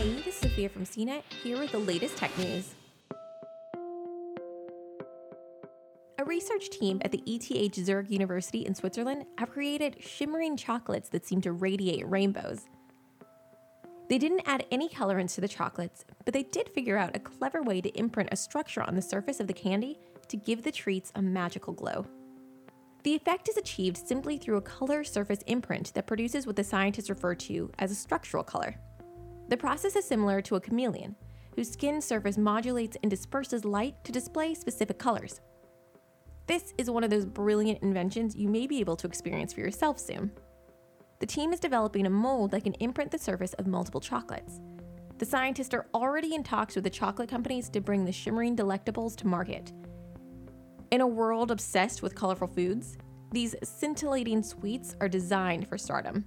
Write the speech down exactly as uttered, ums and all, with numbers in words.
Hi, this is Sophia from C net, here with the latest tech news. A research team at the E T H Zurich University in Switzerland have created shimmering chocolates that seem to radiate rainbows. They didn't add any colorants to the chocolates, but they did figure out a clever way to imprint a structure on the surface of the candy to give the treats a magical glow. The effect is achieved simply through a color surface imprint that produces what the scientists refer to as a structural color. The process is similar to a chameleon, whose skin surface modulates and disperses light to display specific colors. This is one of those brilliant inventions you may be able to experience for yourself soon. The team is developing a mold that can imprint the surface of multiple chocolates. The scientists are already in talks with the chocolate companies to bring the shimmering delectables to market. In a world obsessed with colorful foods, these scintillating sweets are designed for stardom.